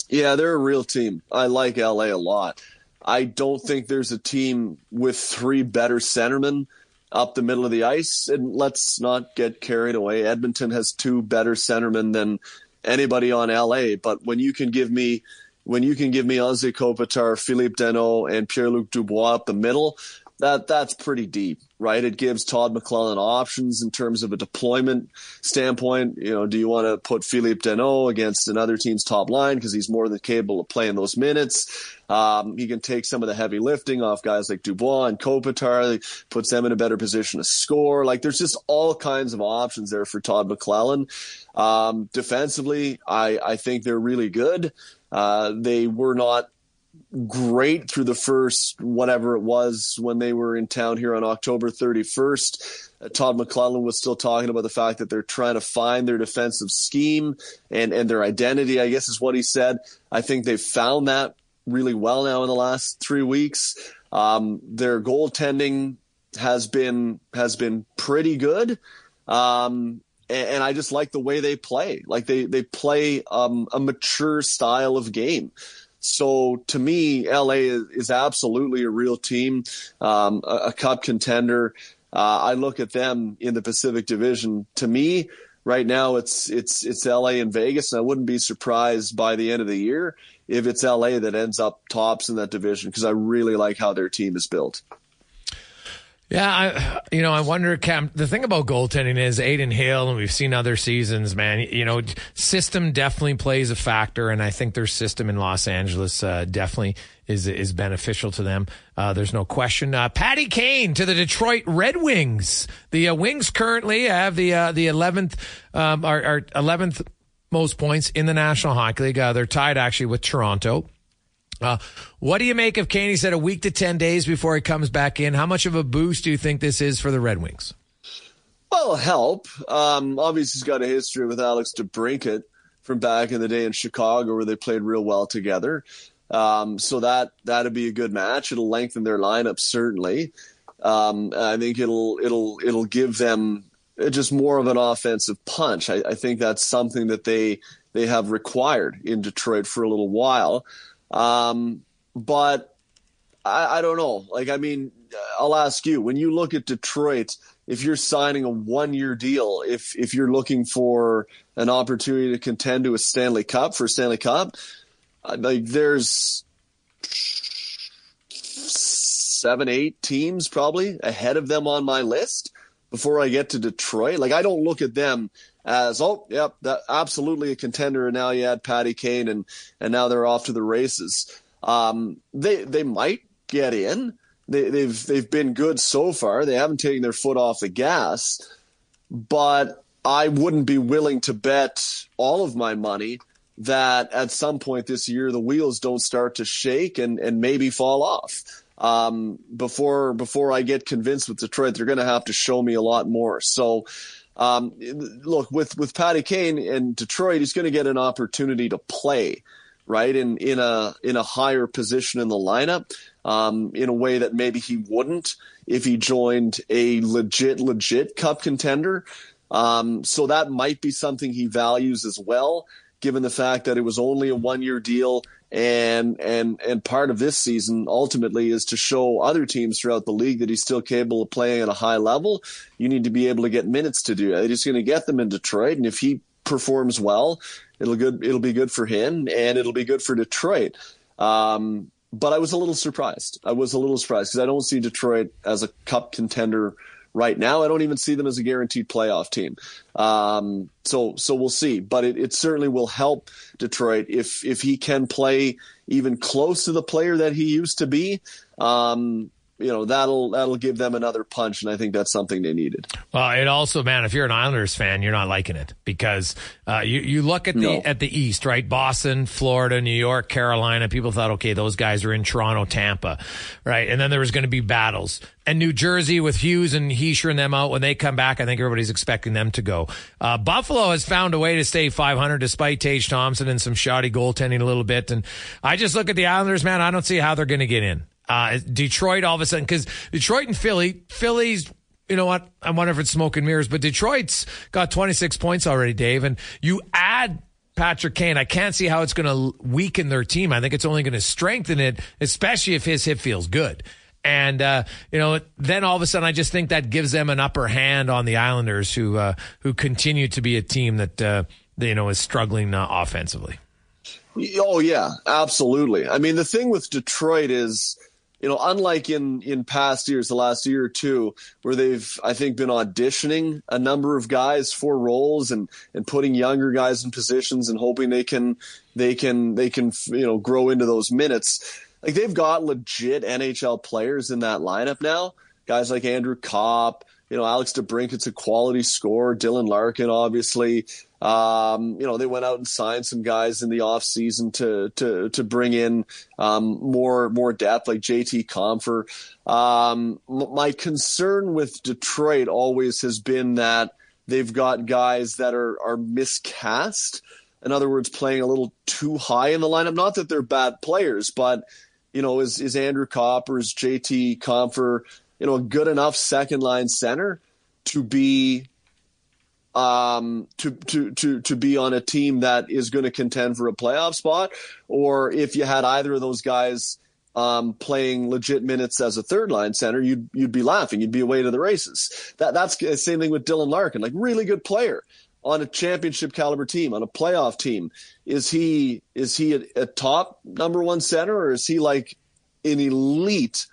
Yeah, they're a real team. I like L A a lot. I don't think there's a team with three better centermen up the middle of the ice. And let's not get carried away. Edmonton has two better centermen than anybody on L A. But when you can give me, when you can give me Anze Kopitar, Philippe Danault, and Pierre-Luc Dubois up the middle, that that's pretty deep, right? It gives Todd McLellan options in terms of a deployment standpoint. You know, do you want to put Philippe Danault against another team's top line because he's more than capable of playing those minutes? Um, he can take some of the heavy lifting off guys like Dubois and Kopitar. Puts them in a better position to score. Like, there's just all kinds of options there for Todd McLellan. Um, defensively, I, I think they're really good. Uh, they were not great through the first, whatever it was, when they were in town here on October thirty-first. Uh, Todd McLellan was still talking about the fact that they're trying to find their defensive scheme and, and their identity, I guess is what he said. I think they've found that really well now in the last three weeks. Um, their goaltending has been, has been pretty good. Um, and, and I just like the way they play. Like, they, they play um, a mature style of game. So to me, L A is absolutely a real team, um, a, a cup contender. Uh, I look at them in the Pacific Division. To me, right now, it's it's it's L A and Vegas, and I wouldn't be surprised by the end of the year if it's L A that ends up tops in that division, because I really like how their team is built. Yeah, I, you know, I wonder, Cam, the thing about goaltending is Aiden Hill, and we've seen other seasons, man, you know, system definitely plays a factor, and I think their system in Los Angeles uh, definitely is is beneficial to them. Uh, there's no question. Uh, Patty Kane to the Detroit Red Wings. The uh, Wings currently have the uh, the eleventh um, our, our eleventh most points in the National Hockey League. Uh, they're tied actually with Toronto. Uh, what do you make of Kane? He said a week to ten days before he comes back in. How much of a boost do you think this is for the Red Wings? Well, help. Um, obviously, he's got a history with Alex DeBrincat from back in the day in Chicago, where they played real well together. Um, so that, that'd be a good match. It'll lengthen their lineup, certainly. Um, I think it'll, it'll, it'll give them just more of an offensive punch. I, I think that's something that they, they have required in Detroit for a little while. Um, but I, I don't know. Like, I mean, I'll ask you, when you look at Detroit, if you're signing a one-year deal, if, if you're looking for an opportunity to contend to a Stanley Cup for a Stanley Cup, like, there's seven, eight teams probably ahead of them on my list before I get to Detroit. Like, I don't look at them as, oh, yep, that, absolutely a contender, and now you add Patty Kane, and and now they're off to the races. Um, they they might get in. They, they've they've been good so far. They haven't taken their foot off the gas, but I wouldn't be willing to bet all of my money that at some point this year the wheels don't start to shake and, and maybe fall off. Um, before before I get convinced with Detroit, they're going to have to show me a lot more. So, um, look, with, with Patty Kane and Detroit, he's going to get an opportunity to play, right, in in a in a higher position in the lineup, um, in a way that maybe he wouldn't if he joined a legit, legit cup contender. Um, so that might be something he values as well, given the fact that it was only a one-year deal, and and and part of this season ultimately is to show other teams throughout the league that he's still capable of playing at a high level. You need to be able to get minutes to do that. He's going to get them in Detroit, and if he performs well, it'll good. It'll be good for him, and it'll be good for Detroit. Um, but I was a little surprised. I was a little surprised because I don't see Detroit as a cup contender right now. I don't even see them as a guaranteed playoff team. Um, so so we'll see. But it, it certainly will help Detroit if if he can play even close to the player that he used to be. Um, you know, that'll that'll give them another punch, and I think that's something they needed. Well, it also, man, if you're an Islanders fan, you're not liking it because uh, you you look at the no. at the East, right? Boston, Florida, New York, Carolina. People thought, okay, those guys are in Toronto, Tampa, right? And then there was going to be battles. And New Jersey with Hughes and Heischer and them out, when they come back, I think everybody's expecting them to go. Uh, Buffalo has found a way to stay five hundred despite Tage Thompson and some shoddy goaltending a little bit. And I just look at the Islanders, man. I don't see how they're going to get in. Uh, Detroit all of a sudden, because Detroit and Philly, Philly's, you know what? I wonder if it's smoke and mirrors, but Detroit's got twenty-six points already, Dave. And you add Patrick Kane, I can't see how it's going to weaken their team. I think it's only going to strengthen it, especially if his hit feels good. And, uh, you know, then all of a sudden I just think that gives them an upper hand on the Islanders, who, uh, who continue to be a team that, uh, you know, is struggling uh, offensively. Oh, yeah, absolutely. I mean, the thing with Detroit is, you know, unlike in, in past years, the last year or two, where they've, I think, been auditioning a number of guys for roles and, and putting younger guys in positions and hoping they can, they can, they can, you know, grow into those minutes. Like, they've got legit N H L players in that lineup now. Guys like Andrew Kopp, you know, Alex DeBrinket's a quality scorer, Dylan Larkin, obviously. Um, you know, they went out and signed some guys in the off season to, to, to bring in, um, more, more depth, like J T Compher. Um, my concern with Detroit always has been that they've got guys that are, are miscast. In other words, playing a little too high in the lineup. Not that they're bad players, but, you know, is, is Andrew Kopp or is J T Compher, you know, a good enough second line center to be, Um, to, to, to, to be on a team that is going to contend for a playoff spot? Or if you had either of those guys um, playing legit minutes as a third line center, you'd, you'd be laughing. You'd be away to the races. That, that's the same thing with Dylan Larkin, like, really good player on a championship caliber team, on a playoff team. Is he, is he a, a top number one center, or is he like an elite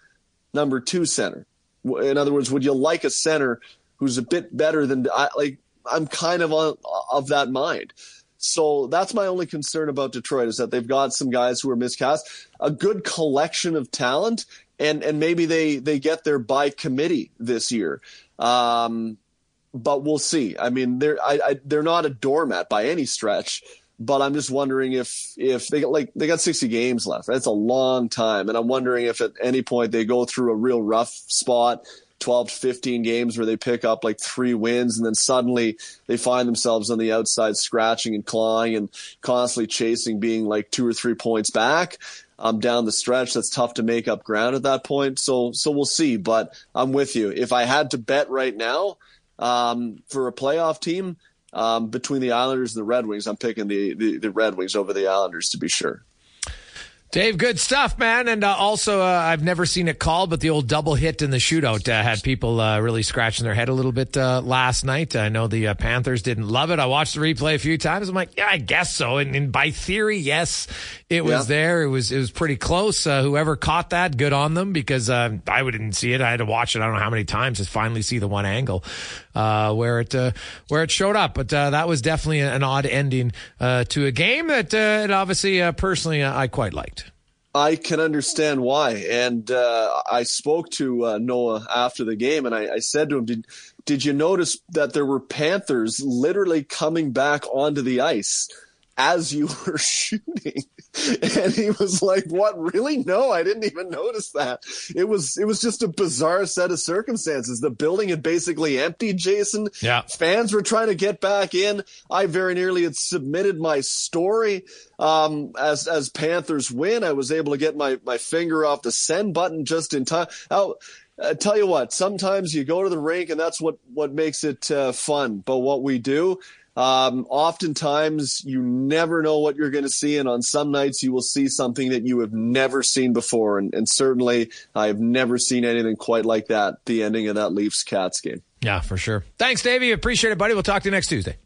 number two center? In other words, would you like a center who's a bit better than, like, I'm kind of on, of that mind. So that's my only concern about Detroit, is that they've got some guys who are miscast, a good collection of talent, and, and maybe they, they get there by committee this year. Um, but we'll see. I mean, they're, I, I, they're not a doormat by any stretch, but I'm just wondering if, if they like, they got sixty games left. That's a long time. And I'm wondering if at any point they go through a real rough spot, twelve to fifteen games where they pick up like three wins, and then suddenly they find themselves on the outside scratching and clawing and constantly chasing, being like two or three points back um, down the stretch. That's tough to make up ground at that point. So so we'll see, but I'm with you. If I had to bet right now um, for a playoff team um, between the Islanders and the Red Wings, I'm picking the, the, the Red Wings over the Islanders, to be sure. Dave, good stuff, man. And uh, also, uh, I've never seen it called, but the old double hit in the shootout uh, had people uh, really scratching their head a little bit uh, last night. I know the uh, Panthers didn't love it. I watched the replay a few times. I'm like, yeah, I guess so. And, and by theory, yes, it was yeah. there. It was it was pretty close. Uh, whoever caught that, good on them, because uh, I didn't see it. I had to watch it. I don't know how many times to finally see the one angle uh, where it uh, where it showed up. But uh, that was definitely an odd ending uh, to a game that, uh, and obviously, uh, personally, uh, I quite liked. I can understand why, and uh, I spoke to uh, Noah after the game, and I, I said to him, did, did you notice that there were Panthers literally coming back onto the ice as you were shooting? And he was like, what, really? No, I didn't even notice that. It was it was just a bizarre set of circumstances. The building had basically emptied, Jason. Yeah. Fans were trying to get back in. I very nearly had submitted my story um, as as Panthers win. I was able to get my, my finger off the send button just in time. I'll, I'll tell you what, sometimes you go to the rink, and that's what, what makes it uh, fun. But what we do... Um, oftentimes you never know what you're going to see. And on some nights you will see something that you have never seen before. And, and certainly I've never seen anything quite like that. The ending of that Leafs Cats game. Yeah, for sure. Thanks, Davey. Appreciate it, buddy. We'll talk to you next Tuesday.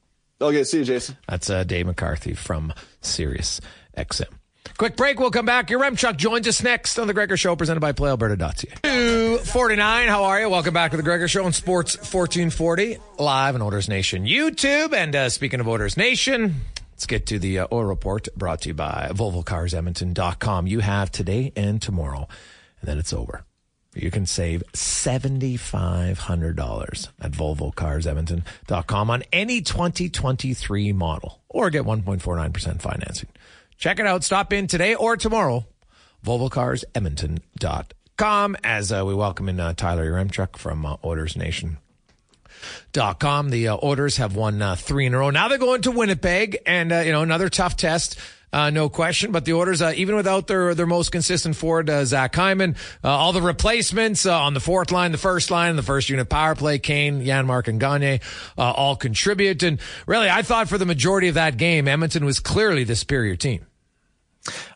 Okay. See you, Jason. That's uh, Dave McCarthy from Sirius X M. Quick break. We'll come back. Yaremchuk joins us next on The Gregor Show, presented by Play Alberta dot C A. two forty-nine. How are you? Welcome back to The Gregor Show on Sports fourteen forty, live on Oilers Nation YouTube. And uh, speaking of Oilers Nation, let's get to the uh, Oil Report, brought to you by Volvo Cars Edmonton dot com. You have today and tomorrow, and then it's over. You can save seven thousand five hundred dollars at Volvo Cars Edmonton dot com on any twenty twenty-three model, or get one point four nine percent financing. Check it out. Stop in today or tomorrow. Volvo Cars Edmonton dot com. As uh, we welcome in uh, Tyler Yaremchuk from uh, Oilers Nation dot com. The uh, Oilers have won uh, three in a row. Now they're going to Winnipeg, and uh, you know, another tough test. Uh, no question, but the Oilers, uh, even without their, their most consistent forward, uh, Zach Hyman, uh, all the replacements, uh, on the fourth line, the first line, the first unit power play, Kane, Janmark, and Gagner, uh, all contribute. And really, I thought for the majority of that game, Edmonton was clearly the superior team.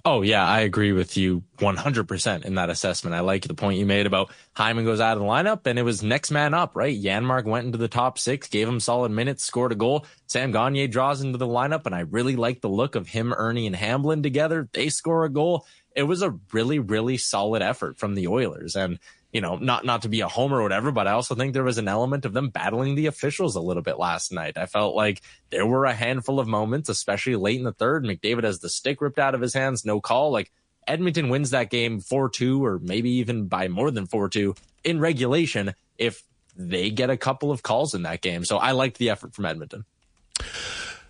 Oh, yeah, I agree with you one hundred percent in that assessment. I like the point you made about Hyman goes out of the lineup, and it was next man up, right? Janmark went into the top six, gave him solid minutes, scored a goal. Sam Gagner draws into the lineup, and I really like the look of him, Ernie, and Hamblin together. They score a goal. It was a really, really solid effort from the Oilers. And, you know, not, not to be a homer or whatever, but I also think there was an element of them battling the officials a little bit last night. I felt like there were a handful of moments, especially late in the third. McDavid has the stick ripped out of his hands, no call. Like, Edmonton wins that game four two, or maybe even by more than four two in regulation if they get a couple of calls in that game. So I liked the effort from Edmonton.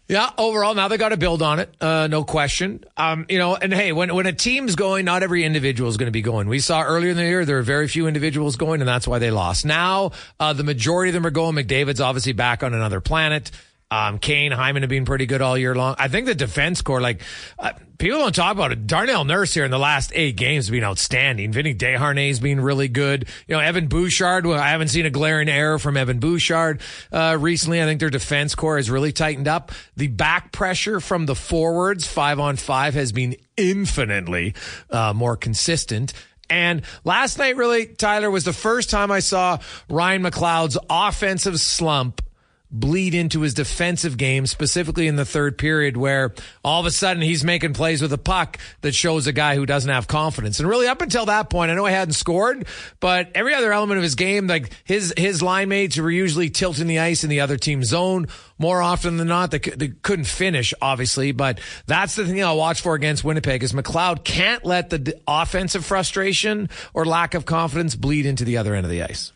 Yeah, overall, now they got to build on it, uh, no question. Um, you know, and hey, when when a team's going, not every individual is going to be going. We saw earlier in the year there were very few individuals going, and that's why they lost. Now, uh, the majority of them are going. McDavid's obviously back on another planet. Um, Kane, Hyman have been pretty good all year long. I think the defense core, like, uh, people don't talk about it. Darnell Nurse here in the last eight games has been outstanding. Vinny Desharnais has been really good. You know, Evan Bouchard, well, I haven't seen a glaring error from Evan Bouchard uh, recently. I think their defense core has really tightened up. The back pressure from the forwards, five on five, has been infinitely uh, more consistent. And last night, really, Tyler, was the first time I saw Ryan McLeod's offensive slump bleed into his defensive game, specifically in the third period, where all of a sudden he's making plays with a puck that shows a guy who doesn't have confidence. And really, up until that point, I know he hadn't scored, but every other element of his game, like his his line mates who were usually tilting the ice in the other team's zone more often than not, they, they couldn't finish, obviously. But that's the thing I'll watch for against Winnipeg, is McLeod can't let the d- offensive frustration or lack of confidence bleed into the other end of the ice.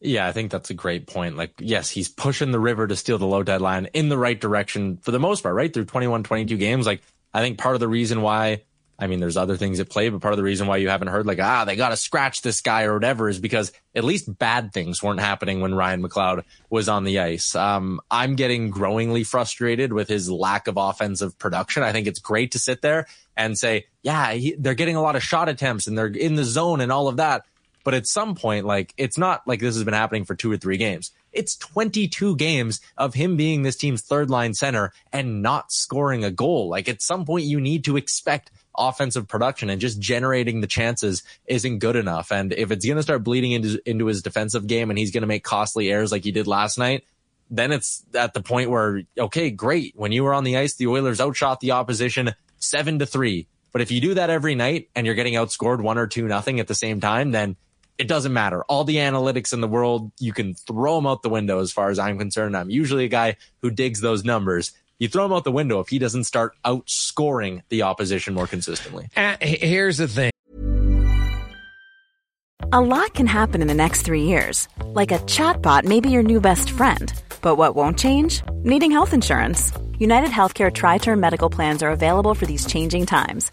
Yeah, I think that's a great point. Like, yes, he's pushing the river to steal the low deadline in the right direction for the most part, right? Through twenty-one, twenty-two games. Like, I think part of the reason why, I mean, there's other things at play, but part of the reason why you haven't heard like, ah, they got to scratch this guy or whatever, is because at least bad things weren't happening when Ryan McLeod was on the ice. Um, I'm getting growingly frustrated with his lack of offensive production. I think it's great to sit there and say, yeah, he, they're getting a lot of shot attempts and they're in the zone and all of that. But at some point, like, it's not like this has been happening for two or three games. It's twenty-two games of him being this team's third line center and not scoring a goal. Like, at some point, you need to expect offensive production and just generating the chances isn't good enough. And if it's going to start bleeding into, into his defensive game and he's going to make costly errors like he did last night, then it's at the point where, okay, great. When you were on the ice, the Oilers outshot the opposition seven to three. But if you do that every night and you're getting outscored one or two nothing at the same time, then it doesn't matter. All the analytics in the world, you can throw them out the window as far as I'm concerned. I'm usually a guy who digs those numbers. You throw him out the window if he doesn't start outscoring the opposition more consistently. Uh, here's the thing. A lot can happen in the next three years. Like a chatbot may be your new best friend. But what won't change? Needing health insurance. United Healthcare Tri-Term Medical Plans are available for these changing times.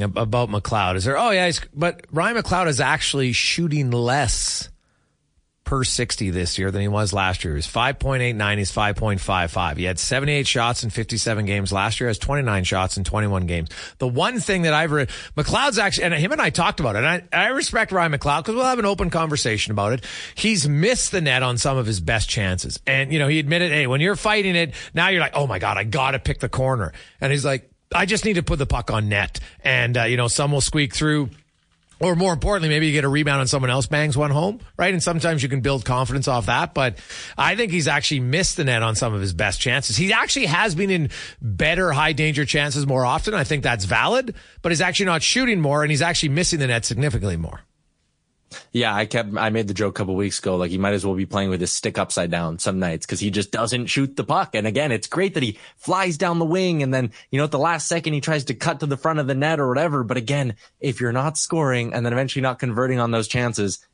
About McLeod, is there? Oh yeah, he's, but Ryan McLeod is actually shooting less per sixty this year than he was last year. He was five point eight nine. He's five point five five. He had seventy-eight shots in fifty-seven games last year. Has twenty-nine shots in twenty-one games. The one thing that I've read, McLeod's actually, and him and I talked about it, and I, I respect Ryan McLeod because we'll have an open conversation about it. He's missed the net on some of his best chances, and you know he admitted, hey, when you're fighting it, now you're like, oh my god, I gotta pick the corner, and he's like, I just need to put the puck on net, and, uh, you know, some will squeak through. Or more importantly, maybe you get a rebound and someone else bangs one home, right? And sometimes you can build confidence off that. But I think he's actually missed the net on some of his best chances. He actually has been in better high danger chances more often. I think that's valid, but he's actually not shooting more, and he's actually missing the net significantly more. Yeah, I kept, I made the joke a couple weeks ago, like he might as well be playing with his stick upside down some nights because he just doesn't shoot the puck. And again, it's great that he flies down the wing and then, you know, at the last second he tries to cut to the front of the net or whatever. But again, if you're not scoring and then eventually not converting on those chances,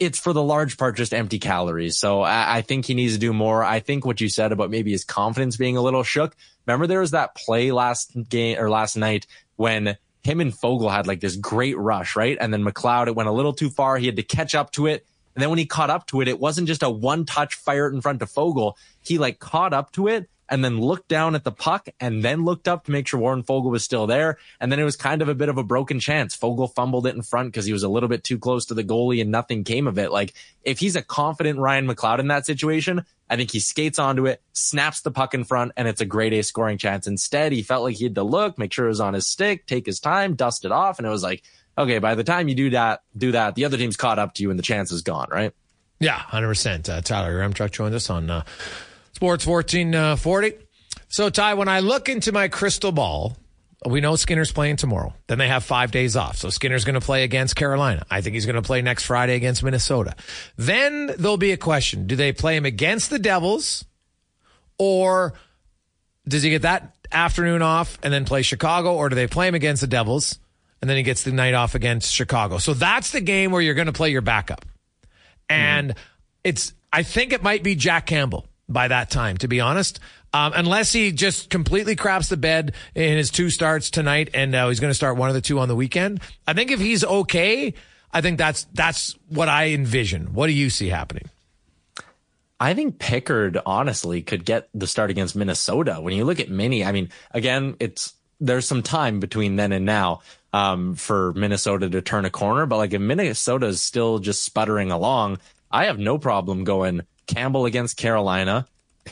it's for the large part just empty calories. So I, I think he needs to do more. I think what you said about maybe his confidence being a little shook. Remember there was that play last game or last night when him and Foegele had like this great rush, right? And then McLeod, it went a little too far. He had to catch up to it. And then when he caught up to it, it wasn't just a one-touch fire in front of Foegele. He like caught up to it and then looked down at the puck and then looked up to make sure Warren Foegele was still there. And then it was kind of a bit of a broken chance. Foegele fumbled it in front because he was a little bit too close to the goalie and nothing came of it. Like if he's a confident Ryan McLeod in that situation, I think he skates onto it, snaps the puck in front, and it's a grade A scoring chance. Instead, he felt like he had to look, make sure it was on his stick, take his time, dust it off. And it was like, okay, by the time you do that, do that, the other team's caught up to you and the chance is gone, right? Yeah, one hundred percent. Uh, Tyler Yaremchuk joined us on uh, Sports fourteen forty. So, Ty, when I look into my crystal ball, we know Skinner's playing tomorrow. Then they have five days off. So Skinner's going to play against Carolina. I think he's going to play next Friday against Minnesota. Then there'll be a question. Do they play him against the Devils? Or does he get that afternoon off and then play Chicago? Or do they play him against the Devils? And then he gets the night off against Chicago. So that's the game where you're going to play your backup. And mm-hmm. it's, I think it might be Jack Campbell by that time, to be honest. Um, unless he just completely craps the bed in his two starts tonight and uh, he's going to start one of the two on the weekend. I think if he's okay, I think that's that's what I envision. What do you see happening? I think Pickard, honestly, could get the start against Minnesota. When you look at Minnie, I mean, again, it's there's some time between then and now um, for Minnesota to turn a corner. But like if Minnesota is still just sputtering along, I have no problem going Campbell against Carolina,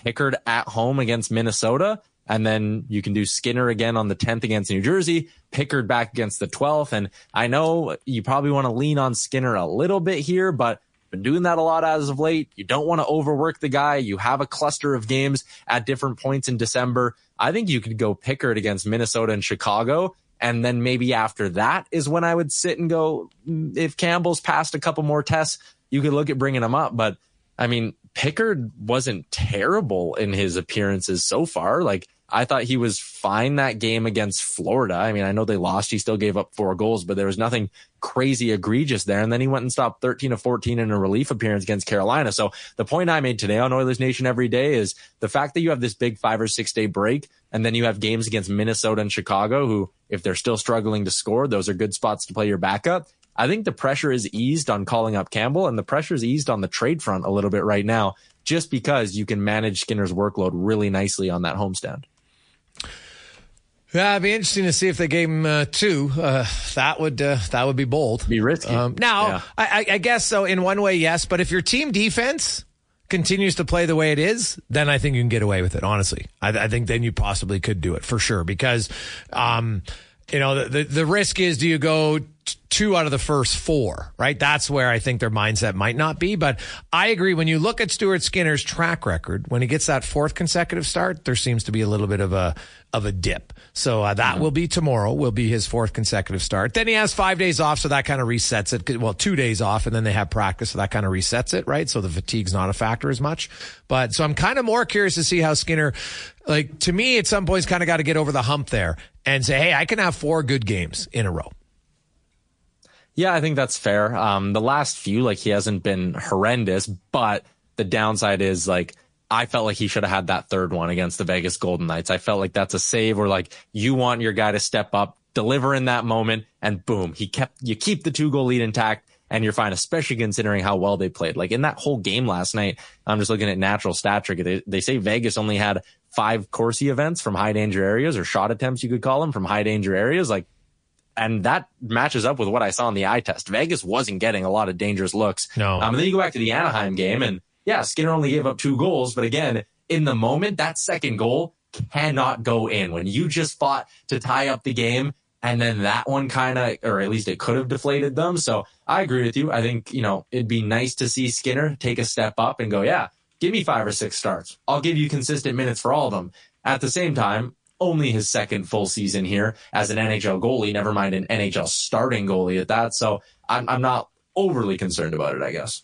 Pickard at home against Minnesota. And then you can do Skinner again on the tenth against New Jersey, Pickard back against the twelfth. And I know you probably want to lean on Skinner a little bit here, but been doing that a lot as of late. You don't want to overwork the guy. You have a cluster of games at different points in December. I think you could go Pickard against Minnesota and Chicago. And then maybe after that is when I would sit and go, if Campbell's passed a couple more tests, you could look at bringing him up. But I mean, Pickard wasn't terrible in his appearances so far. Like, I thought he was fine that game against Florida. I mean, I know they lost. He still gave up four goals, but there was nothing crazy egregious there. And then he went and stopped thirteen of fourteen in a relief appearance against Carolina. So the point I made today on Oilers Nation every day is the fact that you have this big five or six day break, and then you have games against Minnesota and Chicago, who, if they're still struggling to score, those are good spots to play your backup. I think the pressure is eased on calling up Campbell, and the pressure is eased on the trade front a little bit right now, just because you can manage Skinner's workload really nicely on that homestand. Yeah, it'd be interesting to see if they gave him uh, two. Uh, that would uh, that would be bold, be risky. Um, now, yeah. I, I guess so. In one way, yes, but if your team defense continues to play the way it is, then I think you can get away with it. Honestly, I, I think then you possibly could do it for sure, because um, you know the, the the risk is, do you go two out of the first four, right? That's where I think their mindset might not be. But I agree, when you look at Stuart Skinner's track record, when he gets that fourth consecutive start, there seems to be a little bit of a of a dip. So uh, that will be tomorrow, will be his fourth consecutive start. Then he has five days off, so that kind of resets it. Well, two days off, and then they have practice, so that kind of resets it, right? So the fatigue's not a factor as much. But so I'm kind of more curious to see how Skinner, like, to me, at some point's kind of got to get over the hump there and say, hey, I can have four good games in a row. Yeah, I think that's fair. Um, the last few, like, he hasn't been horrendous, but the downside is, like, I felt like he should have had that third one against the Vegas Golden Knights. I felt like that's a save where, like, you want your guy to step up, deliver in that moment, and boom, he kept, you keep the two goal lead intact and you're fine, especially considering how well they played. Like, in that whole game last night, I'm just looking at natural stat trick. They, they say Vegas only had five Corsi events from high danger areas, or shot attempts, you could call them, from high danger areas. Like, and that matches up with what I saw in the eye test. Vegas wasn't getting a lot of dangerous looks. No. Um, and then you go back to the Anaheim game, and yeah, Skinner only gave up two goals. But again, in the moment, that second goal cannot go in. When you just fought to tie up the game, and then that one kind of, or at least it could have deflated them. So I agree with you. I think, you know, it'd be nice to see Skinner take a step up and go, yeah, give me five or six starts. I'll give you consistent minutes for all of them. At the same time, only his second full season here as an N H L goalie, never mind an N H L starting goalie at that. So I'm, I'm not overly concerned about it, I guess.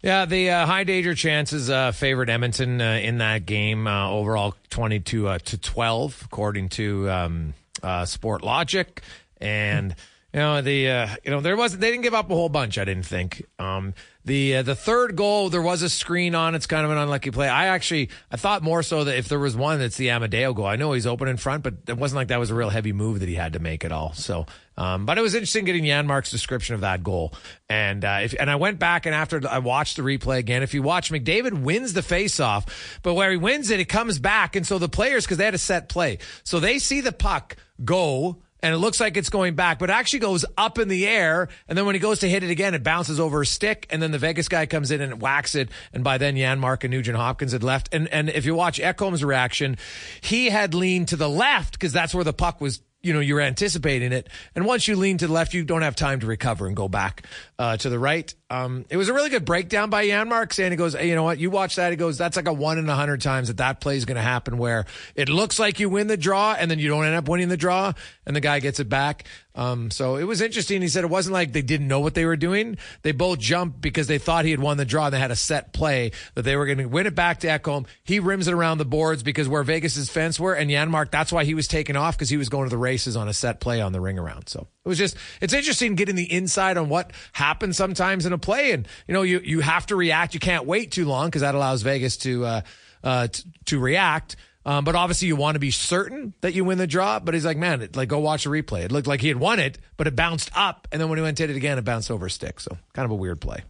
Yeah, the uh, high danger chances uh, favored Edmonton uh, in that game uh, overall, twenty-two uh, to twelve, according to um, uh, Sport Logic. And you know the uh, you know there wasn't, they didn't give up a whole bunch, I didn't think. Um, The uh, the third goal, there was a screen on. It's kind of an unlucky play. I actually, I thought more so that if there was one, it's the Amadeo goal. I know he's open in front, but it wasn't like that was a real heavy move that he had to make at all. So, um, but it was interesting getting Janmark's description of that goal. And uh, if and I went back, and after I watched the replay again, if you watch, McDavid wins the faceoff, but where he wins it, it comes back. And so the players, because they had a set play, so they see the puck go, and it looks like it's going back, but it actually goes up in the air. And then when he goes to hit it again, it bounces over a stick. And then the Vegas guy comes in and whacks it. And by then, Janmark and Nugent-Hopkins had left. And and if you watch Ekholm's reaction, he had leaned to the left because that's where the puck was. You know, you're anticipating it. And once you lean to the left, you don't have time to recover and go back uh, to the right. Um, it was a really good breakdown by Janmark, saying, he goes, hey, you know what? You watch that. He goes, that's like a one in a hundred times that that play is going to happen, where it looks like you win the draw and then you don't end up winning the draw and the guy gets it back. Um, so it was interesting. He said it wasn't like they didn't know what they were doing. They both jumped because they thought he had won the draw. They had a set play that they were going to win it back to Ekholm. He rims it around the boards because where Vegas's fence were, and Janmark, that's why he was taken off, because he was going to the races on a set play on the ring around. So it was just, it's interesting getting the insight on what happens sometimes in a play. And, you know, you, you have to react. You can't wait too long because that allows Vegas to, uh, uh, t- to react. Um, but obviously you want to be certain that you win the draw. But he's like, man, it, like, go watch the replay. It looked like he had won it, but it bounced up. And then when he went to hit it again, it bounced over a stick. So kind of a weird play.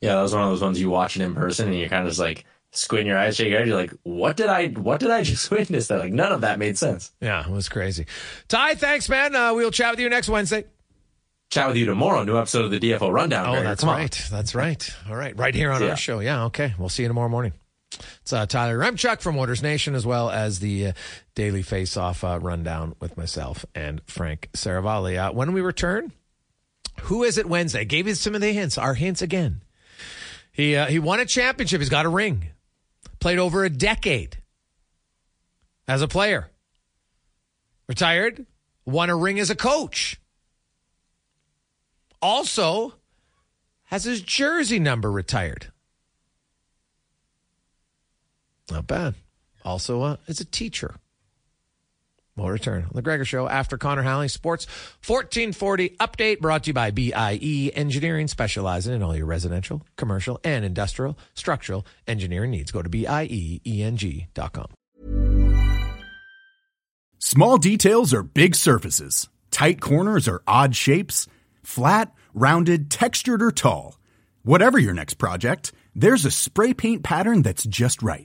Yeah, that was one of those ones you watch it in person and you're kind of just like squinting your eyes, shaking your head. You're like, what did I, what did I just witness? That, like, none of that made sense. Yeah, it was crazy. Ty, thanks, man. Uh, we'll chat with you next Wednesday. Chat with you tomorrow. New episode of the D F O Rundown. Oh, Barry, that's right. That's right. All right. Right here on yeah. our show. Yeah. Okay. We'll see you tomorrow morning. It's uh, Tyler Yaremchuk from Oilers Nation, as well as the uh, Daily Faceoff uh, rundown with myself and Frank Saravalli. Uh, when we return, who is it Wednesday? Gave you some of the hints, our hints again. He uh, he won a championship. He's got a ring. Played over a decade as a player. Retired. Won a ring as a coach. Also has his jersey number retired. Not bad. Also uh, is a teacher. We'll return on The Gregor Show after Connor Halley Sports fourteen forty update, brought to you by B I E Engineering, specializing in all your residential, commercial, and industrial structural engineering needs. Go to B I E E N G dot com. Small details are big surfaces. Tight corners are odd shapes. Flat, rounded, textured, or tall. Whatever your next project, there's a spray paint pattern that's just right.